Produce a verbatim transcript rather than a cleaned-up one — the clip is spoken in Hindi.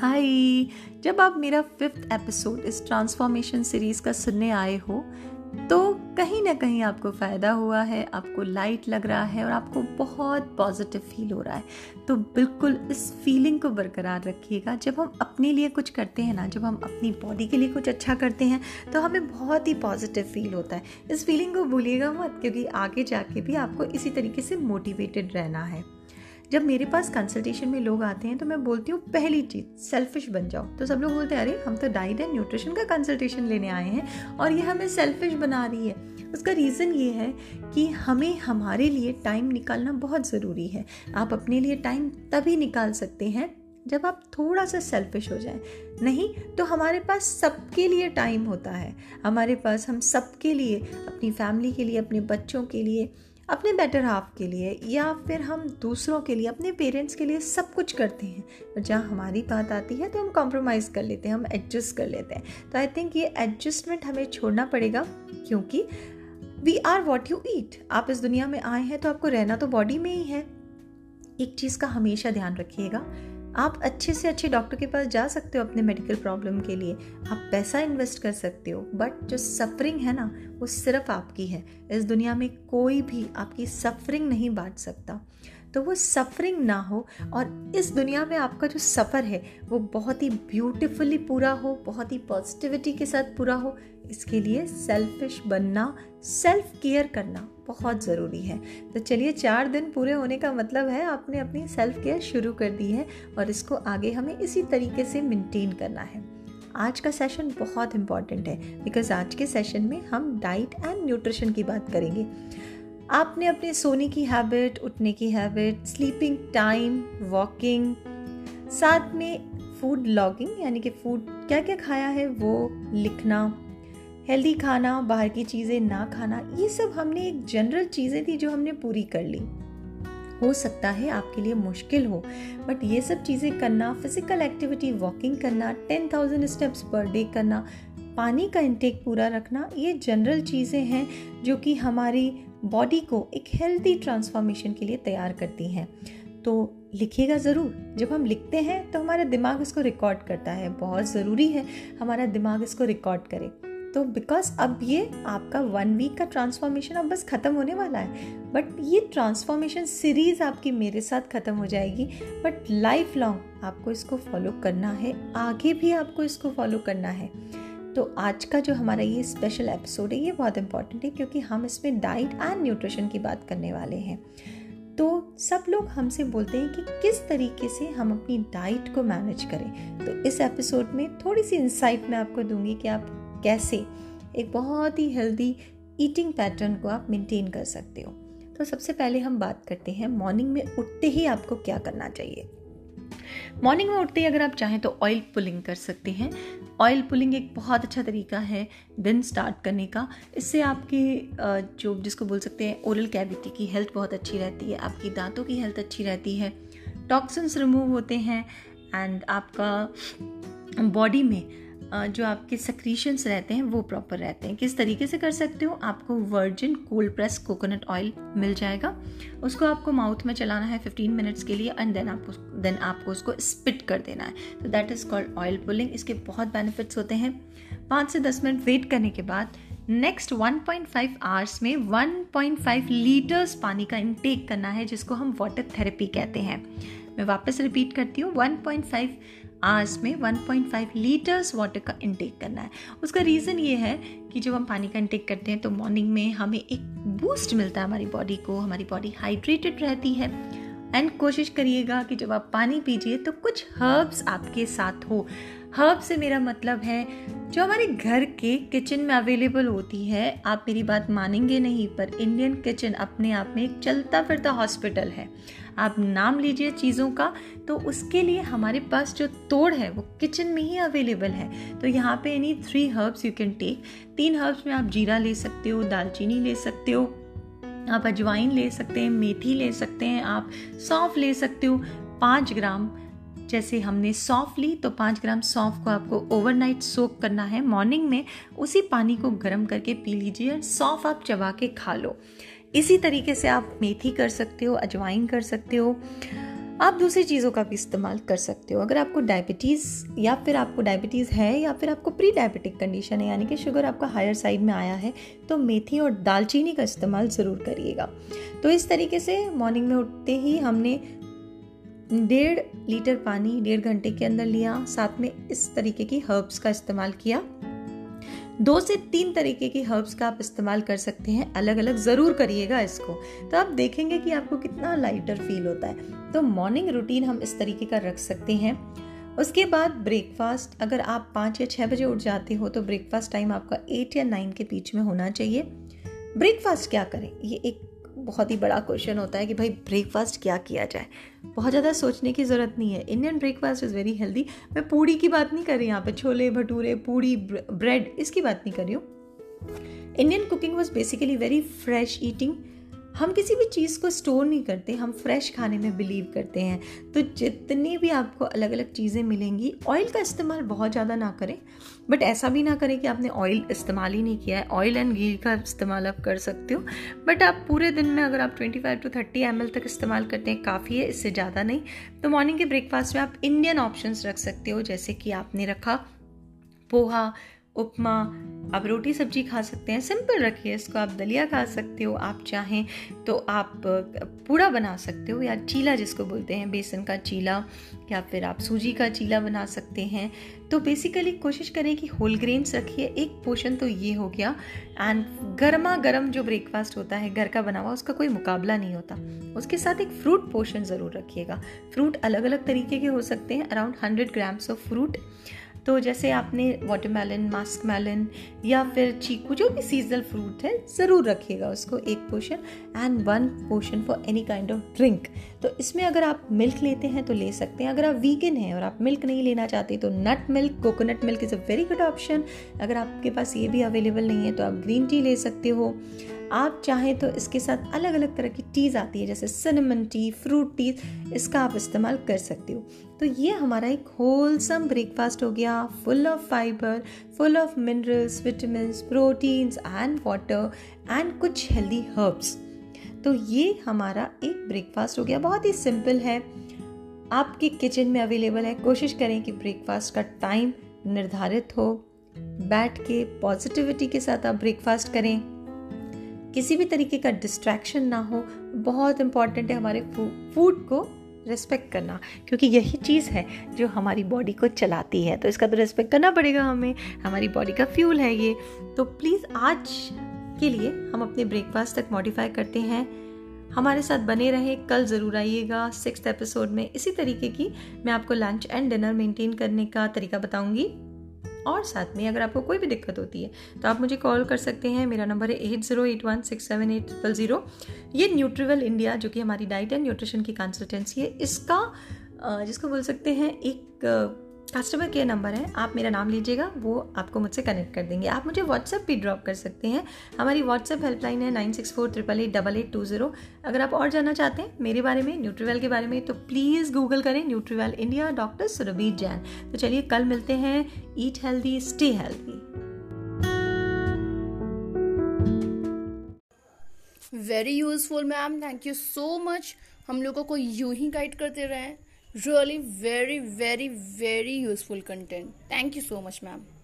हाय, जब आप मेरा फिफ्थ एपिसोड इस ट्रांसफॉर्मेशन सीरीज़ का सुनने आए हो तो कहीं ना कहीं आपको फ़ायदा हुआ है, आपको लाइट लग रहा है और आपको बहुत पॉजिटिव फील हो रहा है। तो बिल्कुल इस फीलिंग को बरकरार रखिएगा। जब हम अपने लिए कुछ करते हैं ना, जब हम अपनी बॉडी के लिए कुछ अच्छा करते हैं तो हमें बहुत ही पॉजिटिव फील होता है। इस फीलिंग को भूलिएगा मत, क्योंकि आगे जाके भी आपको इसी तरीके से मोटिवेटेड रहना है। जब मेरे पास कंसल्टेशन में लोग आते हैं तो मैं बोलती हूँ पहली चीज़ सेल्फिश बन जाओ। तो सब लोग बोलते हैं अरे हम तो डाइट एंड न्यूट्रिशन का कंसल्टेशन लेने आए हैं और ये हमें सेल्फिश बना रही है। उसका रीज़न ये है कि हमें हमारे लिए टाइम निकालना बहुत ज़रूरी है। आप अपने लिए टाइम तभी निकाल सकते हैं जब आप थोड़ा सा सेल्फिश हो जाएं, नहीं तो हमारे पास सबके लिए टाइम होता है। हमारे पास हम सबके लिए, अपनी फैमिली के लिए, अपने बच्चों के लिए, अपने बेटर हाफ के लिए या फिर हम दूसरों के लिए, अपने पेरेंट्स के लिए सब कुछ करते हैं। और जहाँ हमारी बात आती है तो हम कॉम्प्रोमाइज़ कर लेते हैं, हम एडजस्ट कर लेते हैं। तो आई थिंक ये एडजस्टमेंट हमें छोड़ना पड़ेगा, क्योंकि we are what you eat. आप इस दुनिया में आए हैं तो आपको रहना तो बॉडी में ही है। एक चीज़ का हमेशा ध्यान रखिएगा, आप अच्छे से अच्छे डॉक्टर के पास जा सकते हो अपने मेडिकल प्रॉब्लम के लिए, आप पैसा इन्वेस्ट कर सकते हो, बट जो सफ़रिंग है ना वो सिर्फ आपकी है। इस दुनिया में कोई भी आपकी सफ़रिंग नहीं बांट सकता। तो वो सफ़रिंग ना हो और इस दुनिया में आपका जो सफ़र है वो बहुत ही ब्यूटीफुली पूरा हो, बहुत ही पॉजिटिविटी के साथ पूरा हो। इसके लिए सेल्फिश बनना, सेल्फ केयर करना बहुत ज़रूरी है। तो चलिए, चार दिन पूरे होने का मतलब है आपने अपनी सेल्फ केयर शुरू कर दी है और इसको आगे हमें इसी तरीके से मेंटेन करना है। आज का सेशन बहुत इम्पॉर्टेंट है, बिकॉज़ आज के सेशन में हम डाइट एंड न्यूट्रिशन की बात करेंगे। आपने अपने सोने की हैबिट, उठने की हैबिट, स्लीपिंग टाइम, वॉकिंग, साथ में फूड लॉगिंग यानी कि फूड क्या क्या खाया है वो लिखना, हेल्दी खाना, बाहर की चीज़ें ना खाना, ये सब हमने एक जनरल चीज़ें थी जो हमने पूरी कर ली। हो सकता है आपके लिए मुश्किल हो, बट ये सब चीज़ें करना, फिजिकल एक्टिविटी, वॉकिंग करना, ten thousand steps per day करना, पानी का इंटेक पूरा रखना, ये जनरल चीज़ें हैं जो कि हमारी बॉडी को एक हेल्दी ट्रांसफॉर्मेशन के लिए तैयार करती हैं। तो लिखिएगा ज़रूर। जब हम लिखते हैं तो हमारा दिमाग इसको रिकॉर्ड करता है, बहुत ज़रूरी है हमारा दिमाग इसको रिकॉर्ड करे। तो बिकॉज अब ये आपका वन वीक का ट्रांसफॉर्मेशन अब बस ख़त्म होने वाला है, बट ये ट्रांसफॉर्मेशन सीरीज़ आपकी मेरे साथ ख़त्म हो जाएगी, बट लाइफ लॉन्ग आपको इसको फॉलो करना है, आगे भी आपको इसको फॉलो करना है। तो आज का जो हमारा ये स्पेशल एपिसोड है ये बहुत इम्पॉर्टेंट है, क्योंकि हम इसमें डाइट एंड न्यूट्रिशन की बात करने वाले हैं। तो सब लोग हमसे बोलते हैं कि किस तरीके से हम अपनी डाइट को मैनेज करें। तो इस एपिसोड में थोड़ी सी इंसाइट मैं आपको दूंगी कि आप कैसे एक बहुत ही हेल्दी ईटिंग पैटर्न को आप मेंटेन कर सकते हो। तो सबसे पहले हम बात करते हैं मॉर्निंग में उठते ही आपको क्या करना चाहिए। मॉर्निंग में उठते ही अगर आप चाहें तो ऑयल पुलिंग कर सकते हैं। ऑयल पुलिंग एक बहुत अच्छा तरीका है दिन स्टार्ट करने का। इससे आपकी जो जिसको बोल सकते हैं ओरल कैविटी की हेल्थ बहुत अच्छी रहती है, आपकी दांतों की हेल्थ अच्छी रहती है, टॉक्सिन्स रिमूव होते हैं एंड आपका बॉडी में जो आपके सेक्रीशंस रहते हैं वो प्रॉपर रहते हैं। किस तरीके से कर सकते हो, आपको virgin cold press coconut oil मिल जाएगा, उसको आपको माउथ में चलाना है पंद्रह मिनट्स के लिए एंड देन आपको देन आपको उसको स्पिट कर देना है। तो that is called oil pulling. इसके बहुत बेनिफिट्स होते हैं। पाँच से दस मिनट वेट करने के बाद next one point five hours में वन पॉइंट फाइव लीटर्स पानी का इंटेक करना है, जिसको हम वाटर थेरेपी कहते हैं। मैं वापस रिपीट करती हूँ, वन पॉइंट फाइव आवर्स में one point five litres water का इंटेक करना है। उसका रीज़न ये है कि जब हम पानी का इंटेक करते हैं तो मॉर्निंग में हमें एक बूस्ट मिलता है हमारी बॉडी को, हमारी बॉडी हाइड्रेटेड रहती है। एंड कोशिश करिएगा कि जब आप पानी पीजिए तो कुछ हर्ब्स आपके साथ हो। हर्ब से मेरा मतलब है जो हमारे घर के किचन में अवेलेबल होती है। आप मेरी बात मानेंगे नहीं, पर इंडियन किचन अपने आप में एक चलता फिरता हॉस्पिटल है। आप नाम लीजिए चीज़ों का, तो उसके लिए हमारे पास जो तोड़ है वो किचन में ही अवेलेबल है। तो यहाँ पे any three herbs you can take. तीन हर्ब्स में आप जीरा ले सकते हो, दालचीनी ले सकते हो, आप अजवाइन ले सकते हैं, मेथी ले सकते हैं, आप सौंफ ले सकते हो। पाँच ग्राम जैसे हमने सौंफ ली तो पाँच ग्राम सौंफ को आपको ओवरनाइट सोक करना है। मॉर्निंग में उसी पानी को गर्म करके पी लीजिए और सौंफ आप चबा के खा लो। इसी तरीके से आप मेथी कर सकते हो, अजवाइन कर सकते हो, आप दूसरी चीज़ों का भी इस्तेमाल कर सकते हो। अगर आपको डायबिटीज़ या फिर आपको डायबिटीज़ है या फिर आपको प्री डायबिटिक कंडीशन है, यानी कि शुगर आपका हायर साइड में आया है, तो मेथी और दालचीनी का इस्तेमाल ज़रूर करिएगा। तो इस तरीके से मॉर्निंग में उठते ही हमने डेढ़ लीटर पानी डेढ़ घंटे के अंदर लिया, साथ में इस तरीके की हर्ब्स का इस्तेमाल किया। दो से तीन तरीके की हर्ब्स का आप इस्तेमाल कर सकते हैं, अलग अलग ज़रूर करिएगा इसको, तो आप देखेंगे कि आपको कितना लाइटर फील होता है। तो मॉर्निंग रूटीन हम इस तरीके का रख सकते हैं। उसके बाद ब्रेकफास्ट, अगर आप पाँच या छः बजे उठ जाते हो तो ब्रेकफास्ट टाइम आपका एट या नाइन के बीच में होना चाहिए। ब्रेकफास्ट क्या करें, ये एक बहुत ही बड़ा क्वेश्चन होता है कि भाई ब्रेकफास्ट क्या किया जाए। बहुत ज़्यादा सोचने की ज़रूरत नहीं है। Indian breakfast is very healthy. मैं पूड़ी की बात नहीं कर रही यहाँ पे, छोले भटूरे पूड़ी ब्रेड इसकी बात नहीं कर रही हूँ। Indian cooking was basically very fresh eating. हम किसी भी चीज़ को स्टोर नहीं करते, हम फ्रेश खाने में बिलीव करते हैं। तो जितनी भी आपको अलग अलग चीज़ें मिलेंगी, ऑयल का इस्तेमाल बहुत ज़्यादा ना करें, बट ऐसा भी ना करें कि आपने ऑयल इस्तेमाल ही नहीं किया है। ऑयल एंड घी का इस्तेमाल आप कर सकते हो, बट आप पूरे दिन में अगर आप पच्चीस टू तीस एम एल तक इस्तेमाल करते हैं काफ़ी है, इससे ज़्यादा नहीं। तो मॉर्निंग के ब्रेकफास्ट में आप इंडियन ऑप्शंस रख सकते हो, जैसे कि आपने रखा पोहा, उपमा, आप रोटी सब्जी खा सकते हैं, सिंपल रखिए इसको। आप दलिया खा सकते हो, आप चाहें तो आप पूड़ा बना सकते हो या चीला जिसको बोलते हैं, बेसन का चीला या फिर आप सूजी का चीला बना सकते हैं। तो बेसिकली कोशिश करें कि होल ग्रेन्स रखिए। एक पोर्शन तो ये हो गया। एंड गर्मा गर्म जो ब्रेकफास्ट होता है घर का बना हुआ, उसका कोई मुकाबला नहीं होता। उसके साथ एक फ्रूट पोर्शन ज़रूर रखिएगा। फ्रूट अलग अलग तरीके के हो सकते हैं, around hundred grams of fruit. तो जैसे आपने वाटरमेलन, मास्कमेलन या फिर चीकू, जो भी सीजनल फ्रूट है ज़रूर रखिएगा उसको एक portion, and one portion for any kind of drink. तो इसमें अगर आप मिल्क लेते हैं तो ले सकते हैं। अगर आप वीगन हैं और आप मिल्क नहीं लेना चाहते तो nut milk, coconut milk is a very good option. अगर आपके पास ये भी अवेलेबल नहीं है तो आप ग्रीन टी ले सकते हो। आप चाहें तो इसके साथ अलग अलग तरह की टीज़ आती है, जैसे सिनेमन टी, फ्रूट टी, इसका आप इस्तेमाल कर सकते हो। तो ये हमारा एक होलसम ब्रेकफास्ट हो गया, full of fibre, full of minerals, vitamins, proteins and water and कुछ हेल्दी हर्ब्स। तो ये हमारा एक ब्रेकफास्ट हो गया, बहुत ही सिंपल है, आपके किचन में अवेलेबल है। कोशिश करें कि ब्रेकफास्ट का टाइम निर्धारित हो, बैठ के पॉजिटिविटी के साथ आप ब्रेकफास्ट करें, किसी भी तरीके का डिस्ट्रैक्शन ना हो। बहुत इंपॉर्टेंट है हमारे फूड को रिस्पेक्ट करना, क्योंकि यही चीज़ है जो हमारी बॉडी को चलाती है, तो इसका तो रिस्पेक्ट करना पड़ेगा हमें। हमारी बॉडी का फ्यूल है ये। तो प्लीज़ आज के लिए हम अपने ब्रेकफास्ट तक मॉडिफाई करते हैं। हमारे साथ बने रहे, कल ज़रूर आइएगा। सिक्स्थ एपिसोड में इसी तरीके की मैं आपको लंच एंड डिनर मेंटेन करने का तरीका बताऊंगी। और साथ में अगर आपको कोई भी दिक्कत होती है तो आप मुझे कॉल कर सकते हैं। मेरा नंबर है eight zero eight one six seven eight zero zero. ये न्यूट्रीवेल इंडिया जो कि हमारी डाइट एंड न्यूट्रिशन की कंसल्टेंसी है, इसका जिसको बोल सकते हैं एक कस्टमर केयर नंबर है। आप मेरा नाम लीजिएगा, वो आपको मुझसे कनेक्ट कर देंगे। आप मुझे व्हाट्सएप भी ड्रॉप कर सकते हैं। हमारी व्हाट्सएप हेल्पलाइन है nine six four triple eight double eight two zero. अगर आप और जानना चाहते हैं मेरे बारे में, न्यूट्रीवेल के बारे में, तो प्लीज़ गूगल करें Nutriwel India, doctor Surabhi Jain. तो चलिए कल मिलते हैं। Eat healthy, stay healthy. Very useful ma'am, thank you so much. हम लोगों को यूं ही गाइड करते रहें। Really very very very useful content. Thank you so much, ma'am.